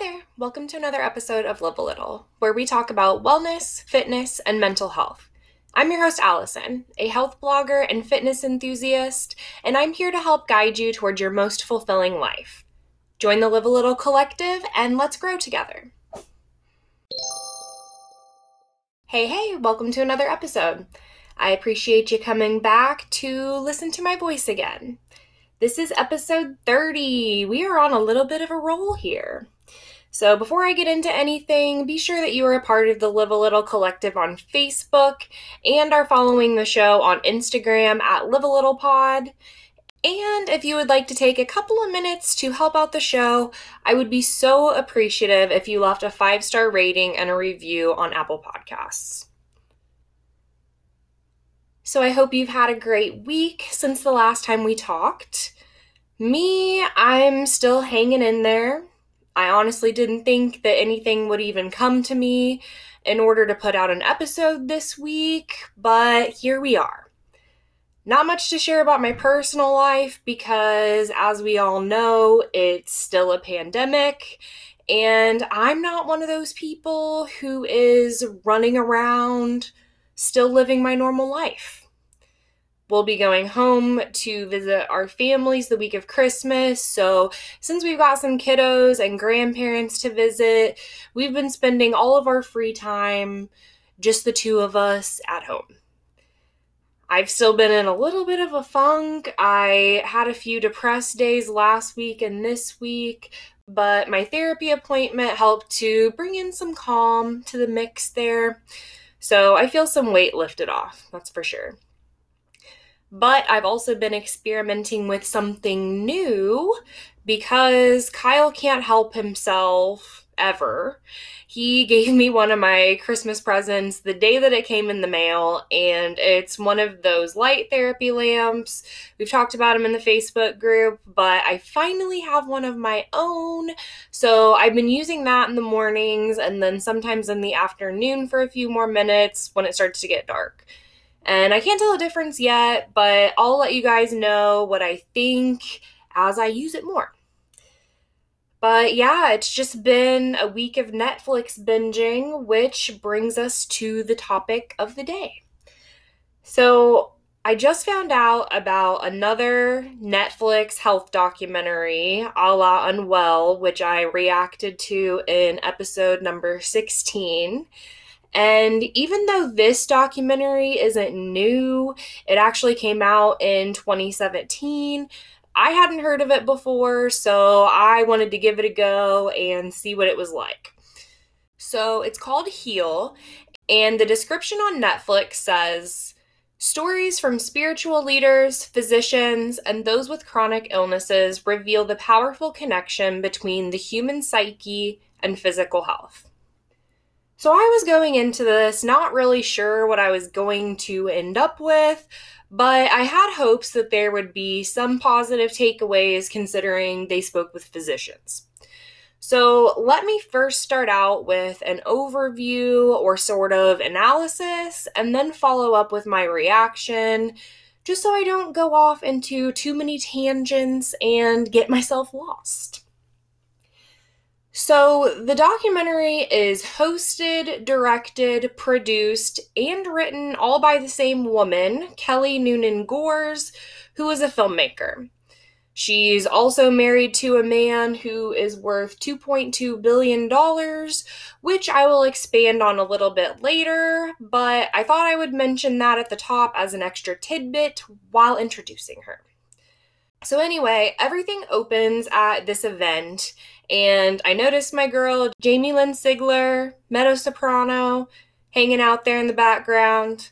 there! Welcome to another episode of Live a Little, where we talk about wellness, fitness, and mental health. I'm your host, Allison, a health blogger and fitness enthusiast, and I'm here to help guide you toward your most fulfilling life. Join the Live a Little Collective, and let's grow together. Hey, welcome to another episode. I appreciate you coming back to listen to my voice again. This is episode 30. We are on a little bit of a roll here. So before I get into anything, be sure that you are a part of the Live a Little Collective on Facebook and are following the show on Instagram at Live a Little Pod. And if you would like to take a couple of minutes to help out the show, I would be so appreciative if you left a 5-star rating and a review on Apple Podcasts. So I hope you've had a great week since the last time we talked. Me, I'm still hanging in there. I honestly didn't think that anything would even come to me in order to put out an episode this week, but here we are. Not much to share about my personal life because, as we all know, it's still a pandemic. And I'm not one of those people who is running around still living my normal life. We'll be going home to visit our families the week of Christmas, so since we've got some kiddos and grandparents to visit, we've been spending all of our free time, just the two of us, at home. I've still been in a little bit of a funk. I had a few depressed days last week and this week, but my therapy appointment helped to bring in some calm to the mix there, so I feel some weight lifted off, that's for sure. But I've also been experimenting with something new because Kyle can't help himself ever. He gave me one of my Christmas presents the day that it came in the mail, and it's one of those light therapy lamps. We've talked about them in the Facebook group, but I finally have one of my own. So I've been using that in the mornings and then sometimes in the afternoon for a few more minutes when it starts to get dark. And I can't tell a difference yet, but I'll let you guys know what I think as I use it more. But yeah, it's just been a week of Netflix binging, which brings us to the topic of the day. So I just found out about another Netflix health documentary, a la Unwell, which I reacted to in episode number 16. And even though this documentary isn't new, it actually came out in 2017. I hadn't heard of it before, so I wanted to give it a go and see what it was like. So it's called Heal, and the description on Netflix says, stories from spiritual leaders, physicians, and those with chronic illnesses reveal the powerful connection between the human psyche and physical health. So I was going into this not really sure what I was going to end up with, but I had hopes that there would be some positive takeaways considering they spoke with physicians. So let me first start out with an overview or sort of analysis and then follow up with my reaction, just so I don't go off into too many tangents and get myself lost. So the documentary is hosted, directed, produced, and written all by the same woman, Kelly Noonan Gores, who is a filmmaker. She's also married to a man who is worth $2.2 billion, which I will expand on a little bit later, but I thought I would mention that at the top as an extra tidbit while introducing her. So anyway, everything opens at this event, and I noticed my girl, Jamie Lynn Sigler, mezzo-soprano, hanging out there in the background.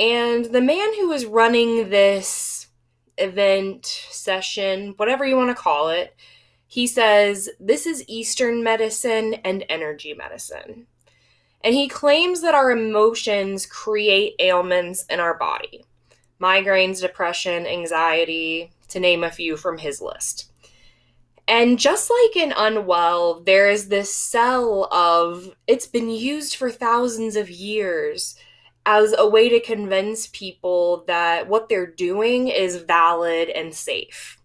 And the man who was running this event, session, whatever you want to call it, he says, "This is Eastern medicine and energy medicine." And he claims that our emotions create ailments in our body. Migraines, depression, anxiety, to name a few from his list. And just like in Unwell, there is this cell of, it's been used for thousands of years as a way to convince people that what they're doing is valid and safe.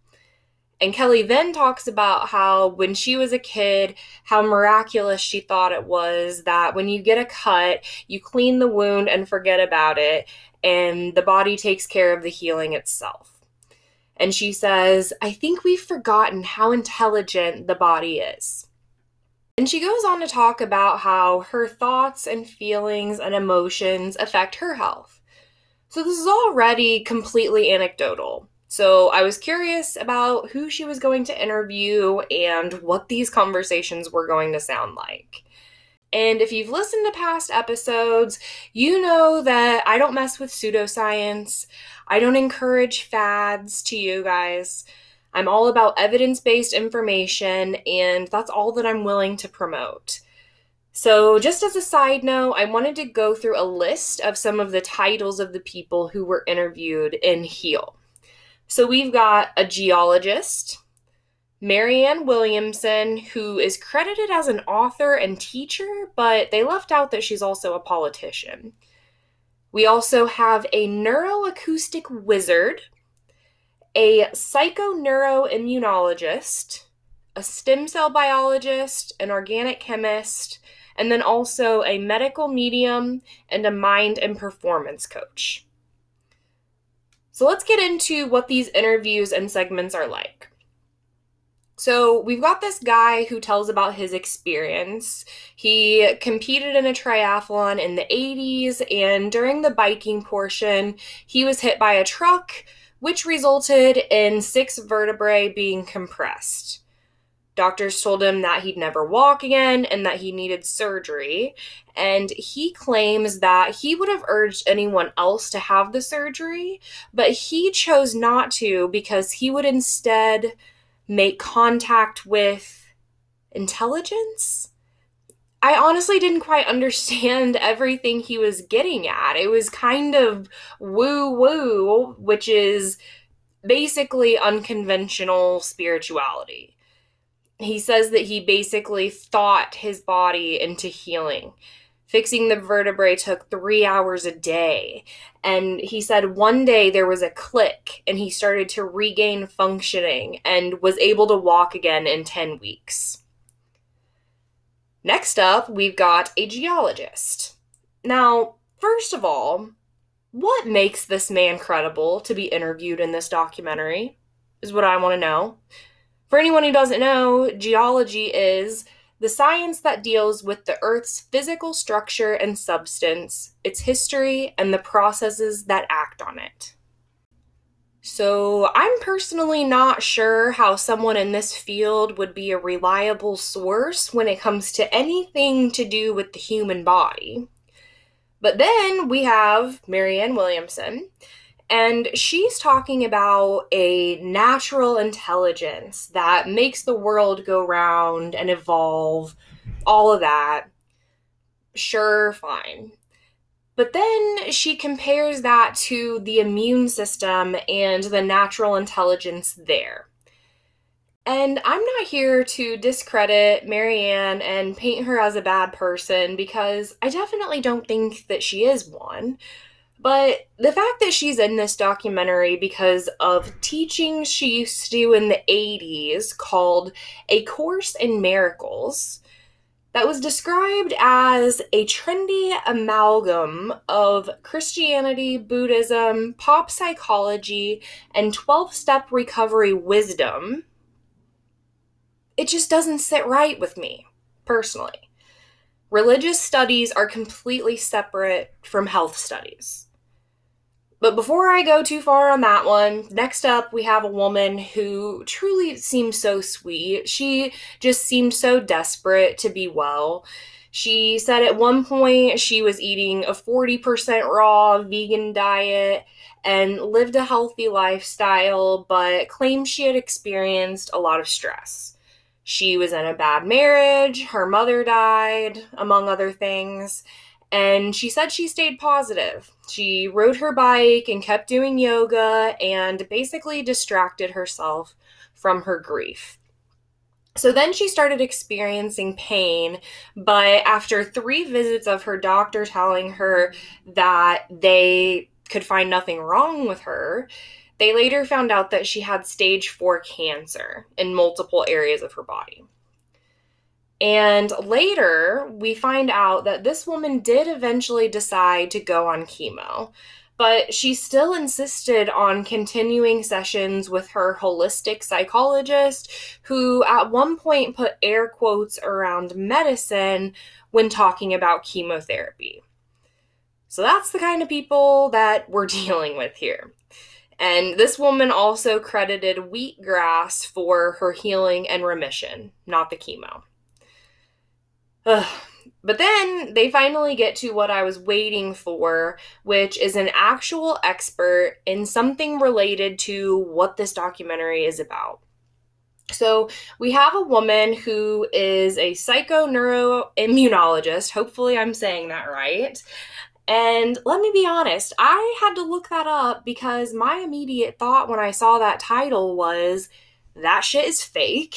And Kelly then talks about how when she was a kid, how miraculous she thought it was that when you get a cut, you clean the wound and forget about it, and the body takes care of the healing itself. And she says, I think we've forgotten how intelligent the body is. And she goes on to talk about how her thoughts and feelings and emotions affect her health. So this is already completely anecdotal. So I was curious about who she was going to interview and what these conversations were going to sound like. And if you've listened to past episodes, you know that I don't mess with pseudoscience. I don't encourage fads to you guys. I'm all about evidence-based information, and that's all that I'm willing to promote. So just as a side note, I wanted to go through a list of some of the titles of the people who were interviewed in Heal. So we've got a geologist, Marianne Williamson, who is credited as an author and teacher, but they left out that she's also a politician. We also have a neuroacoustic wizard, a psychoneuroimmunologist, a stem cell biologist, an organic chemist, and then also a medical medium and a mind and performance coach. So let's get into what these interviews and segments are like. So we've got this guy who tells about his experience. He competed in a triathlon in the 80s, and during the biking portion, he was hit by a truck, which resulted in 6 vertebrae being compressed. Doctors told him that he'd never walk again and that he needed surgery, and he claims that he would have urged anyone else to have the surgery, but he chose not to because he would instead make contact with intelligence? I honestly didn't quite understand everything he was getting at. It was kind of woo-woo, which is basically unconventional spirituality. He says that he basically thought his body into healing. Fixing the vertebrae took 3 hours a day. And he said one day there was a click and he started to regain functioning and was able to walk again in 10 weeks. Next up, we've got a geologist. Now, first of all, what makes this man credible to be interviewed in this documentary is what I want to know. For anyone who doesn't know, geology is the science that deals with the Earth's physical structure and substance, its history, and the processes that act on it. So I'm personally not sure how someone in this field would be a reliable source when it comes to anything to do with the human body. But then we have Marianne Williamson. And she's talking about a natural intelligence that makes the world go round and evolve, all of that. Sure, fine. But then she compares that to the immune system and the natural intelligence there. And I'm not here to discredit Marianne and paint her as a bad person, because I definitely don't think that she is one. But the fact that she's in this documentary because of teachings she used to do in the 80s called A Course in Miracles that was described as a trendy amalgam of Christianity, Buddhism, pop psychology, and 12-step recovery wisdom, it just doesn't sit right with me, personally. Religious studies are completely separate from health studies. But before I go too far on that one, next up we have a woman who truly seemed so sweet. She just seemed so desperate to be well. She said at one point she was eating a 40% raw vegan diet and lived a healthy lifestyle, but claimed she had experienced a lot of stress. She was in a bad marriage, her mother died, among other things. And she said she stayed positive. She rode her bike and kept doing yoga and basically distracted herself from her grief. So then she started experiencing pain, but after 3 visits of her doctor telling her that they could find nothing wrong with her, They later found out that she had stage 4 cancer in multiple areas of her body. And later, we find out that this woman did eventually decide to go on chemo, but she still insisted on continuing sessions with her holistic psychologist, who at one point put air quotes around medicine when talking about chemotherapy. So that's the kind of people that we're dealing with here. And this woman also credited wheatgrass for her healing and remission, not the chemo. But then they finally get to what I was waiting for, which is an actual expert in something related to what this documentary is about. So we have a woman who is a psychoneuroimmunologist. Hopefully I'm saying that right. And let me be honest, I had to look that up because my immediate thought when I saw that title was, that shit is fake.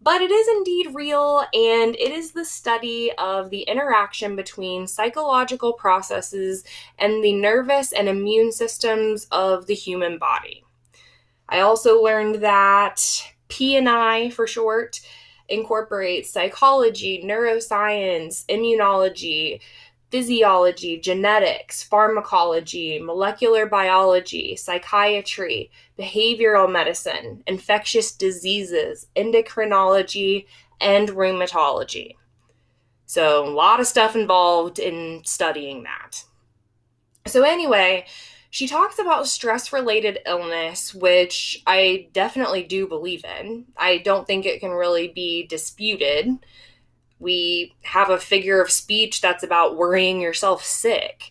But it is indeed real, and it is the study of the interaction between psychological processes and the nervous and immune systems of the human body. I also learned that P&I, for short, incorporates psychology, neuroscience, immunology, physiology, genetics, pharmacology, molecular biology, psychiatry, behavioral medicine, infectious diseases, endocrinology, and rheumatology. So a lot of stuff involved in studying that. So anyway, she talks about stress-related illness, which I definitely do believe in. I don't think it can really be disputed. We have a figure of speech that's about worrying yourself sick.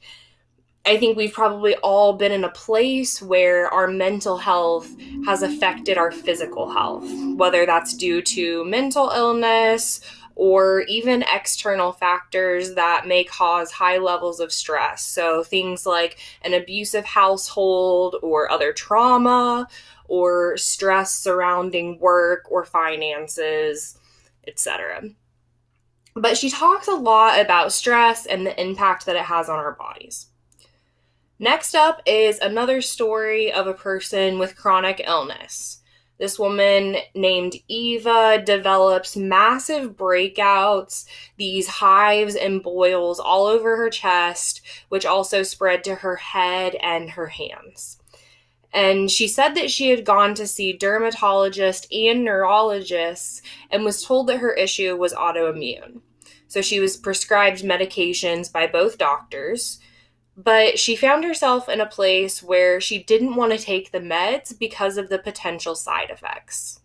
I think we've probably all been in a place where our mental health has affected our physical health, whether that's due to mental illness or even external factors that may cause high levels of stress. So things like an abusive household or other trauma or stress surrounding work or finances, etc. But she talks a lot about stress and the impact that it has on our bodies. Next up is another story of a person with chronic illness. This woman named Eva develops massive breakouts, these hives and boils all over her chest, which also spread to her head and her hands. And she said that she had gone to see dermatologists and neurologists and was told that her issue was autoimmune. So she was prescribed medications by both doctors, but she found herself in a place where she didn't want to take the meds because of the potential side effects.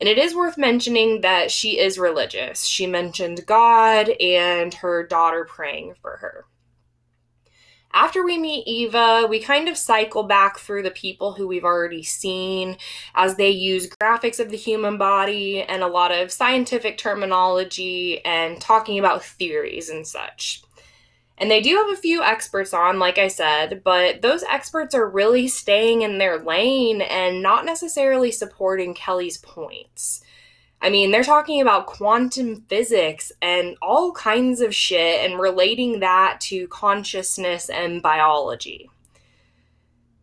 And it is worth mentioning that she is religious. She mentioned God and her daughter praying for her. After we meet Eva, we kind of cycle back through the people who we've already seen as they use graphics of the human body and a lot of scientific terminology and talking about theories and such. And they do have a few experts on, like I said, but those experts are really staying in their lane and not necessarily supporting Kelly's points. I mean, they're talking about quantum physics and all kinds of shit and relating that to consciousness and biology.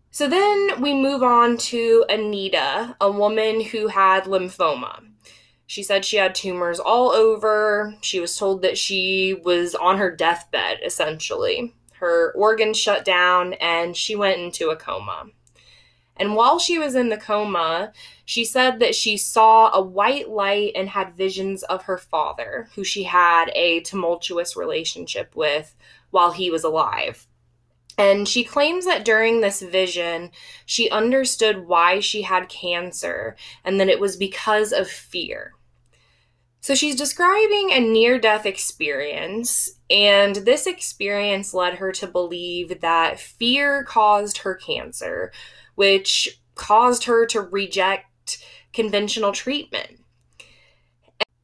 So then we move on to Anita, a woman who had lymphoma. She said she had tumors all over. She was told that she was on her deathbed, essentially. Her organs shut down and she went into a coma. And while she was in the coma, she said that she saw a white light and had visions of her father, who she had a tumultuous relationship with while he was alive. And she claims that during this vision, she understood why she had cancer and that it was because of fear. So she's describing a near-death experience, and this experience led her to believe that fear caused her cancer, which caused her to reject conventional treatment.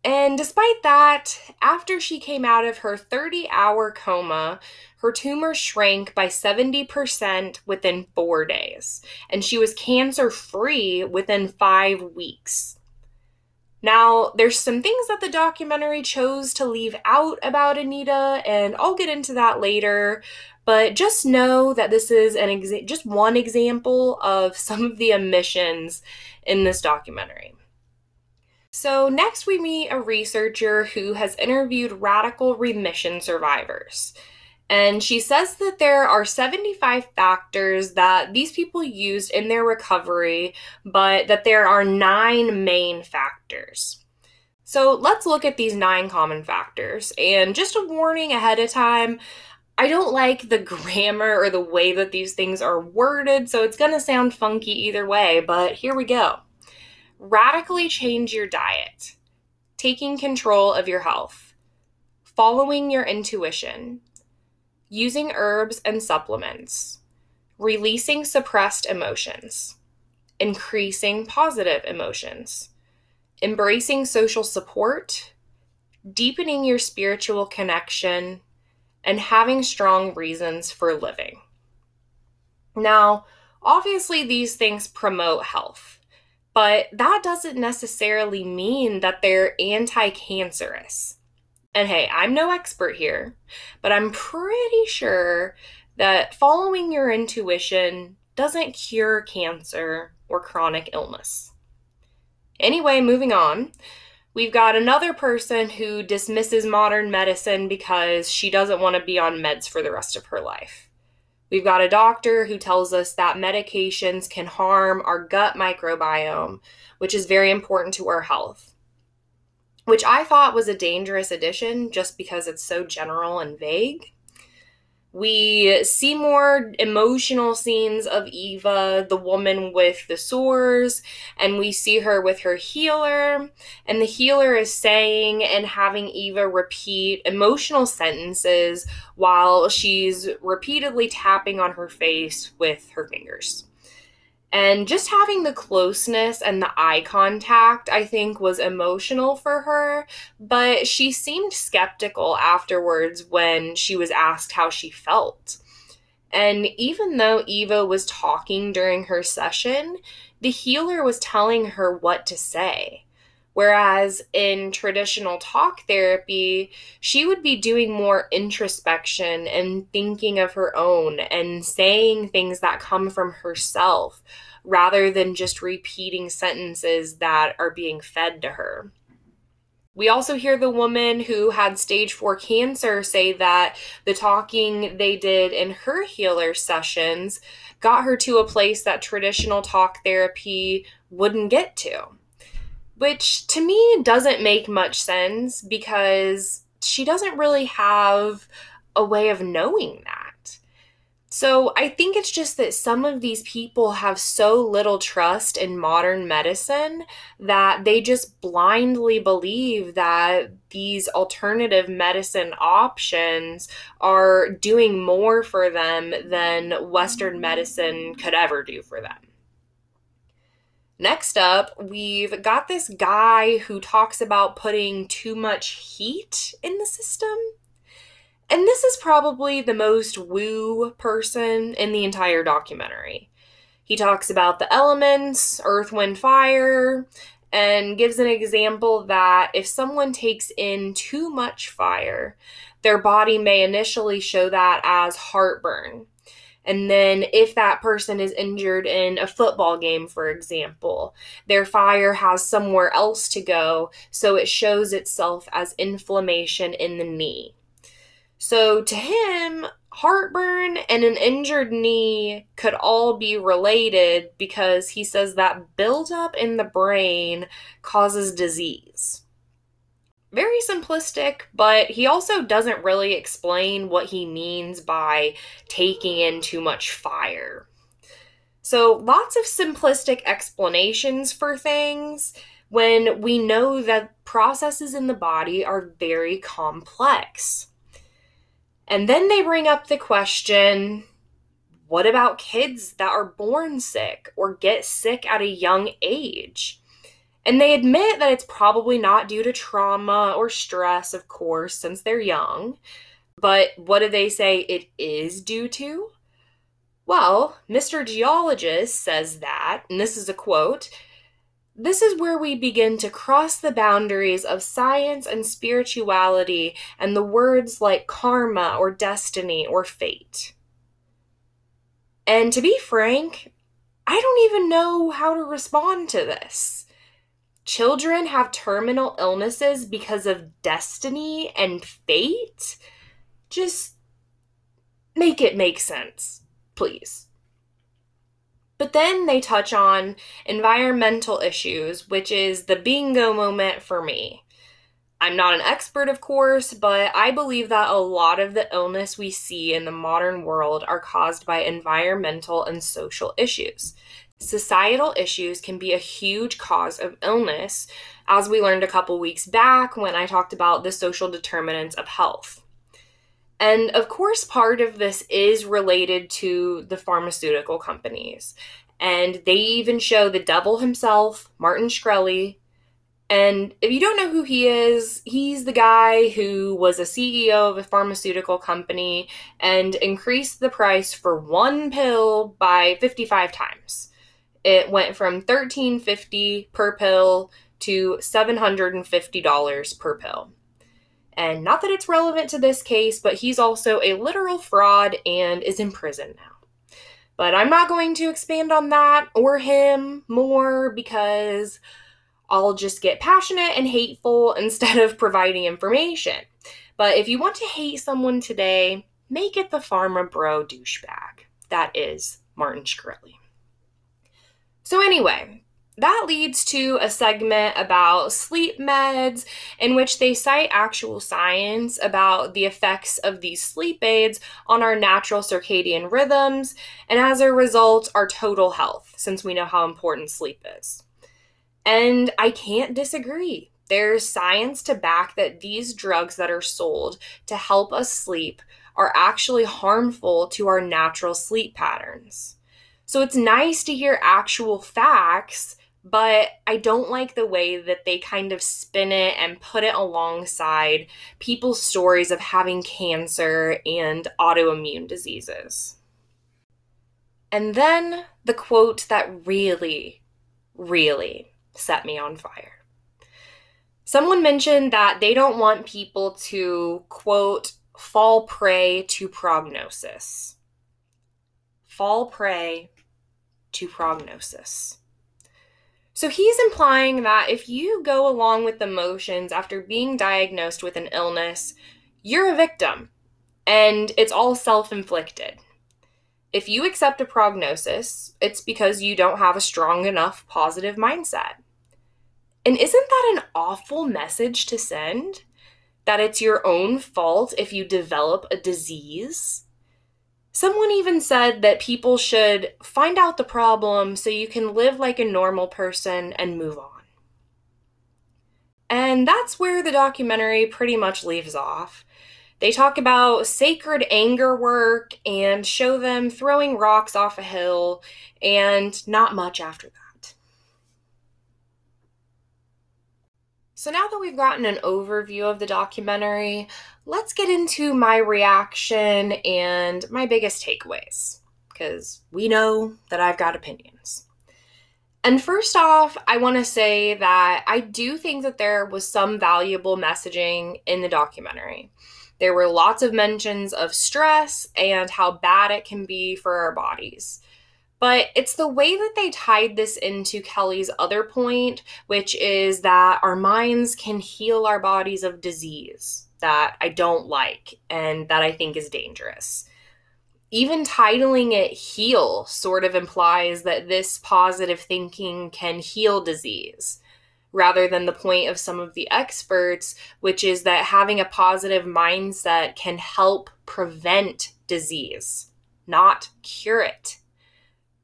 And despite that, after she came out of her 30-hour coma, her tumor shrank by 70% within 4 days, and she was cancer-free within 5 weeks. Now, there's some things that the documentary chose to leave out about Anita, and I'll get into that later, But just know that this is an just one example of some of the omissions in this documentary. So next we meet a researcher who has interviewed radical remission survivors. And she says that there are 75 factors that these people used in their recovery, but that there are 9 main factors. So let's look at these 9 common factors. And just a warning ahead of time, I don't like the grammar or the way that these things are worded, so it's going to sound funky either way, but here we go. Radically change your diet. Taking control of your health. Following your intuition. Using herbs and supplements. Releasing suppressed emotions. Increasing positive emotions. Embracing social support. Deepening your spiritual connection. And having strong reasons for living. Now, obviously these things promote health, but that doesn't necessarily mean that they're anti-cancerous. And hey, I'm no expert here, but I'm pretty sure that following your intuition doesn't cure cancer or chronic illness. Anyway, moving on. We've got another person who dismisses modern medicine because she doesn't want to be on meds for the rest of her life. We've got a doctor who tells us that medications can harm our gut microbiome, which is very important to our health, which I thought was a dangerous addition just because it's so general and vague. We see more emotional scenes of Eva, the woman with the sores, and we see her with her healer, and the healer is saying and having Eva repeat emotional sentences while she's repeatedly tapping on her face with her fingers. And just having the closeness and the eye contact, I think, was emotional for her, but she seemed skeptical afterwards when she was asked how she felt. And even though Eva was talking during her session, the healer was telling her what to say. Whereas in traditional talk therapy, she would be doing more introspection and thinking of her own and saying things that come from herself rather than just repeating sentences that are being fed to her. We also hear the woman who had stage 4 cancer say that the talking they did in her healer sessions got her to a place that traditional talk therapy wouldn't get to. Which to me doesn't make much sense because she doesn't really have a way of knowing that. So I think it's just that some of these people have so little trust in modern medicine that they just blindly believe that these alternative medicine options are doing more for them than Western medicine could ever do for them. Next up, we've got this guy who talks about putting too much heat in the system. And this is probably the most woo person in the entire documentary. He talks about the elements, earth, wind, fire, and gives an example that if someone takes in too much fire, their body may initially show that as heartburn. And then if that person is injured in a football game, for example, their fire has somewhere else to go, so it shows itself as inflammation in the knee. So to him, heartburn and an injured knee could all be related because he says that buildup in the brain causes disease. Very simplistic, but he also doesn't really explain what he means by taking in too much fire. So lots of simplistic explanations for things when we know that processes in the body are very complex. And then they bring up the question, what about kids that are born sick or get sick at a young age? And they admit that it's probably not due to trauma or stress, of course, since they're young. But what do they say it is due to? Well, Mr. Geologist says that, and this is a quote, This is where we begin to cross the boundaries of science and spirituality and the words like karma or destiny or fate. And to be frank, I don't even know how to respond to this. Children have terminal illnesses because of destiny and fate? Just make it make sense, please. But then they touch on environmental issues, which is the bingo moment for me. I'm not an expert, of course, but I believe that a lot of the illness we see in the modern world are caused by environmental and social issues. Societal issues can be a huge cause of illness, as we learned a couple weeks back when I talked about the social determinants of health. And of course, part of this is related to the pharmaceutical companies. And they even show the devil himself, Martin Shkreli. And if you don't know who he is, he's the guy who was a CEO of a pharmaceutical company and increased the price for one pill by 55 times. It went from $13.50 per pill to $750 per pill. And not that it's relevant to this case, but he's also a literal fraud and is in prison now. But I'm not going to expand on that or him more because I'll just get passionate and hateful instead of providing information. But if you want to hate someone today, make it the pharma bro douchebag. That is Martin Shkreli. So anyway, that leads to a segment about sleep meds in which they cite actual science about the effects of these sleep aids on our natural circadian rhythms and as a result our total health, since we know how important sleep is. And I can't disagree. There's science to back that these drugs that are sold to help us sleep are actually harmful to our natural sleep patterns. So it's nice to hear actual facts, but I don't like the way that they kind of spin it and put it alongside people's stories of having cancer and autoimmune diseases. And then the quote that really, really set me on fire. Someone mentioned that they don't want people to, quote, fall prey to prognosis. Fall prey to prognosis. So he's implying that if you go along with the motions after being diagnosed with an illness, you're a victim, and it's all self-inflicted. If you accept a prognosis, it's because you don't have a strong enough positive mindset. And isn't that an awful message to send? That it's your own fault if you develop a disease? Someone even said that people should find out the problem so you can live like a normal person and move on. And that's where the documentary pretty much leaves off. They talk about sacred anger work and show them throwing rocks off a hill and not much after that. So now that we've gotten an overview of the documentary, let's get into my reaction and my biggest takeaways, because we know that I've got opinions. And first off, I want to say that I do think that there was some valuable messaging in the documentary. There were lots of mentions of stress and how bad it can be for our bodies. But it's the way that they tied this into Kelly's other point, which is that our minds can heal our bodies of disease, that I don't like and that I think is dangerous. Even titling it Heal sort of implies that this positive thinking can heal disease, rather than the point of some of the experts, which is that having a positive mindset can help prevent disease, not cure it.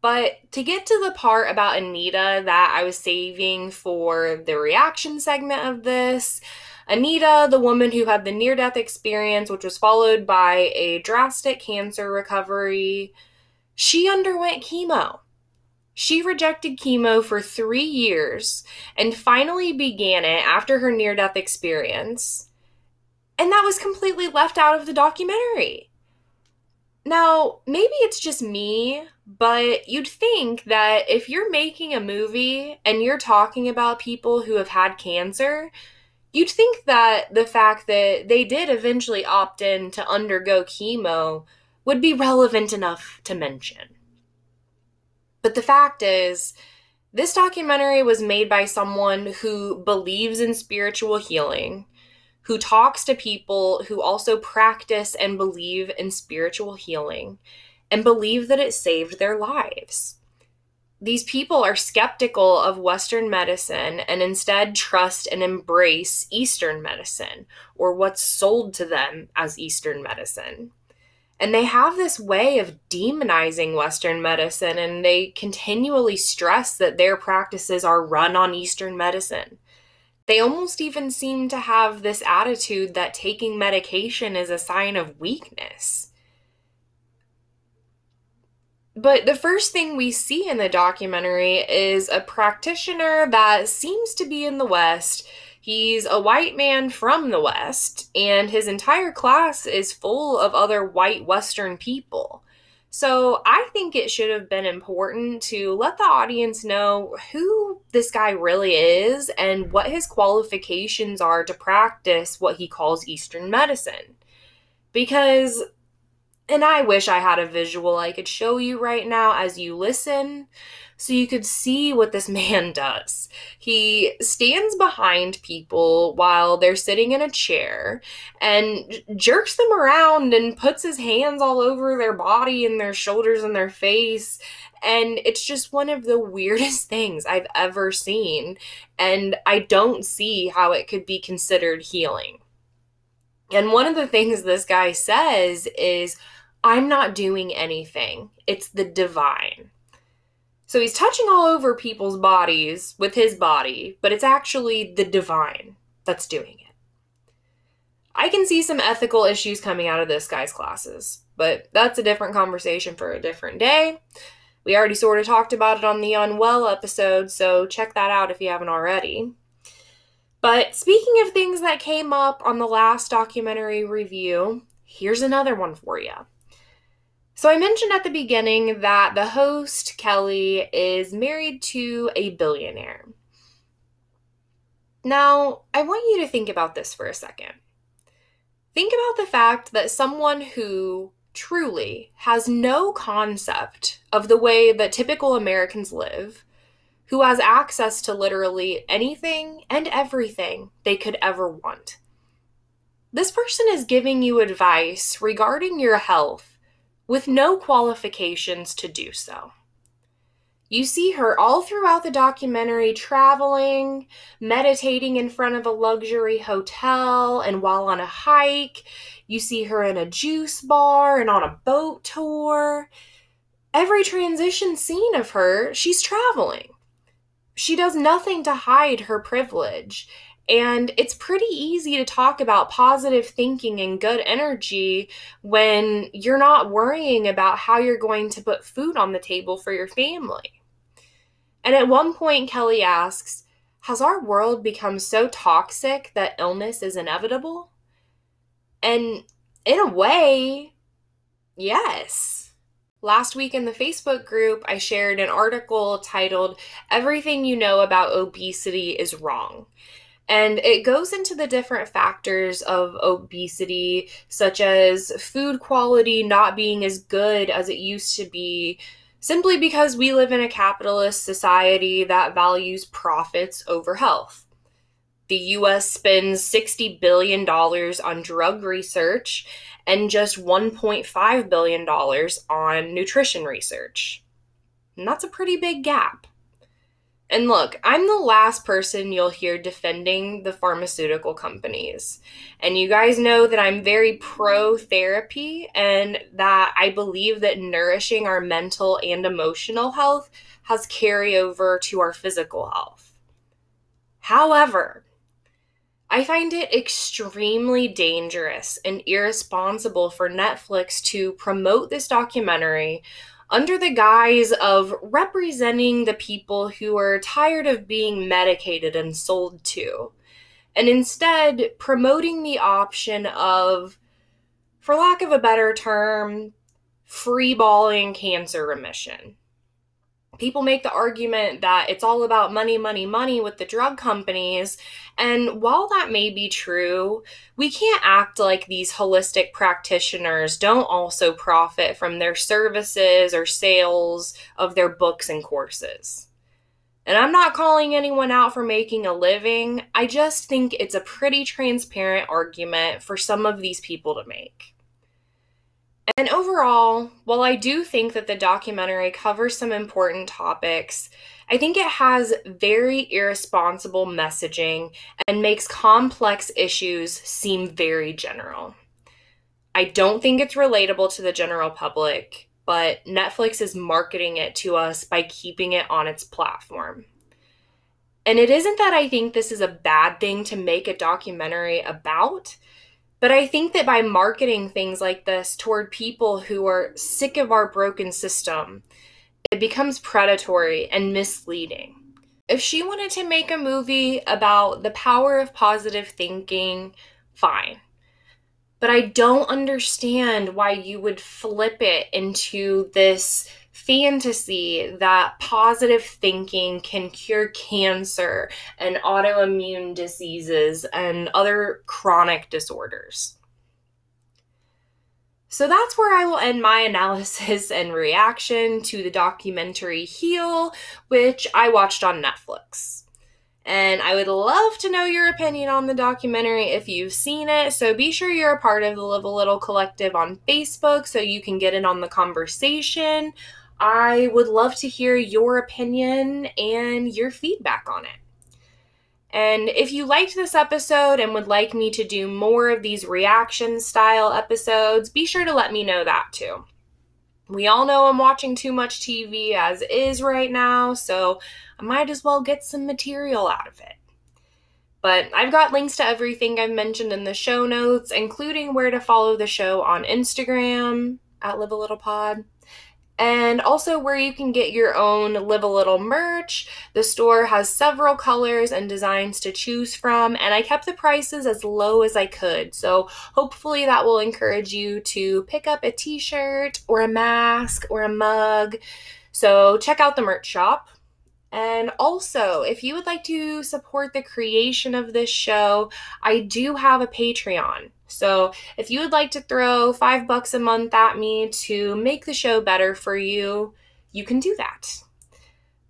But to get to the part about Anita that I was saving for the reaction segment of this, Anita, the woman who had the near-death experience, which was followed by a drastic cancer recovery, she underwent chemo. She rejected chemo for 3 years and finally began it after her near-death experience. And that was completely left out of the documentary. Now, maybe it's just me, but you'd think that if you're making a movie and you're talking about people who have had cancer, you'd think that the fact that they did eventually opt in to undergo chemo would be relevant enough to mention. But the fact is, this documentary was made by someone who believes in spiritual healing, who talks to people who also practice and believe in spiritual healing and believe that it saved their lives. These people are skeptical of Western medicine and instead trust and embrace Eastern medicine, or what's sold to them as Eastern medicine. And they have this way of demonizing Western medicine, and they continually stress that their practices are run on Eastern medicine. They almost even seem to have this attitude that taking medication is a sign of weakness. But the first thing we see in the documentary is a practitioner that seems to be in the West. He's a white man from the West, and his entire class is full of other white Western people. So I think it should have been important to let the audience know who this guy really is and what his qualifications are to practice what he calls Eastern medicine. Because, and I wish I had a visual I could show you right now as you listen, so you could see what this man does. He stands behind people while they're sitting in a chair and jerks them around and puts his hands all over their body and their shoulders and their face. And it's just one of the weirdest things I've ever seen. And I don't see how it could be considered healing. And one of the things this guy says is, "I'm not doing anything. It's the divine." So he's touching all over people's bodies with his body, but it's actually the divine that's doing it. I can see some ethical issues coming out of this guy's classes, but that's a different conversation for a different day. We already sort of talked about it on the Unwell episode, so check that out if you haven't already. But speaking of things that came up on the last documentary review, here's another one for you. So I mentioned at the beginning that the host, Kelly, is married to a billionaire. Now, I want you to think about this for a second. Think about the fact that someone who truly has no concept of the way that typical Americans live, who has access to literally anything and everything they could ever want. This person is giving you advice regarding your health with no qualifications to do so. You see her all throughout the documentary traveling, meditating in front of a luxury hotel, and while on a hike. You see her in a juice bar and on a boat tour. Every transition scene of her, she's traveling. She does nothing to hide her privilege. And it's pretty easy to talk about positive thinking and good energy when you're not worrying about how you're going to put food on the table for your family. And at one point, Kelly asks, "Has our world become so toxic that illness is inevitable?" And in a way, yes. Last week in the Facebook group, I shared an article titled, "Everything You Know About Obesity is Wrong." And it goes into the different factors of obesity, such as food quality not being as good as it used to be, simply because we live in a capitalist society that values profits over health. The US spends $60 billion on drug research and just $1.5 billion on nutrition research. And that's a pretty big gap. And look, I'm the last person you'll hear defending the pharmaceutical companies. And you guys know that I'm very pro-therapy and that I believe that nourishing our mental and emotional health has carryover to our physical health. However, I find it extremely dangerous and irresponsible for Netflix to promote this documentary under the guise of representing the people who are tired of being medicated and sold to, and instead promoting the option of, for lack of a better term, freeballing cancer remission. People make the argument that it's all about money, money, money with the drug companies. And while that may be true, we can't act like these holistic practitioners don't also profit from their services or sales of their books and courses. And I'm not calling anyone out for making a living. I just think it's a pretty transparent argument for some of these people to make. And overall, while I do think that the documentary covers some important topics, I think it has very irresponsible messaging and makes complex issues seem very general. I don't think it's relatable to the general public, but Netflix is marketing it to us by keeping it on its platform. And it isn't that I think this is a bad thing to make a documentary about, but I think that by marketing things like this toward people who are sick of our broken system, it becomes predatory and misleading. If she wanted to make a movie about the power of positive thinking, fine. But I don't understand why you would flip it into this fantasy that positive thinking can cure cancer and autoimmune diseases and other chronic disorders. So that's where I will end my analysis and reaction to the documentary Heal, which I watched on Netflix. And I would love to know your opinion on the documentary if you've seen it. So be sure you're a part of the Live a Little Collective on Facebook so you can get in on the conversation. I would love to hear your opinion and your feedback on it. And if you liked this episode and would like me to do more of these reaction style episodes, be sure to let me know that too. We all know I'm watching too much TV as is right now, so I might as well get some material out of it. But I've got links to everything I've mentioned in the show notes, including where to follow the show on Instagram, @Live a Little Pod. And also where you can get your own Live a Little merch. The store has several colors and designs to choose from, and I kept the prices as low as I could. So hopefully that will encourage you to pick up a t-shirt or a mask or a mug. So check out the merch shop. And also, if you would like to support the creation of this show, I do have a Patreon. So if you would like to throw $5 a month at me to make the show better for you, you can do that.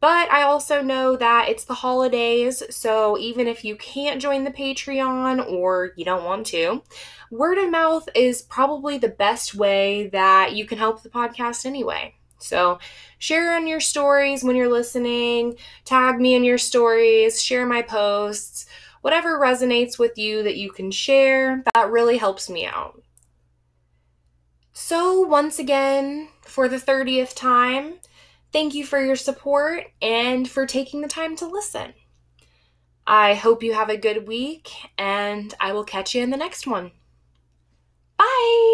But I also know that it's the holidays, so even if you can't join the Patreon or you don't want to, word of mouth is probably the best way that you can help the podcast anyway. So share on your stories when you're listening, tag me in your stories, share my posts, whatever resonates with you that you can share, that really helps me out. So once again, for the 30th time, thank you for your support and for taking the time to listen. I hope you have a good week, and I will catch you in the next one. Bye!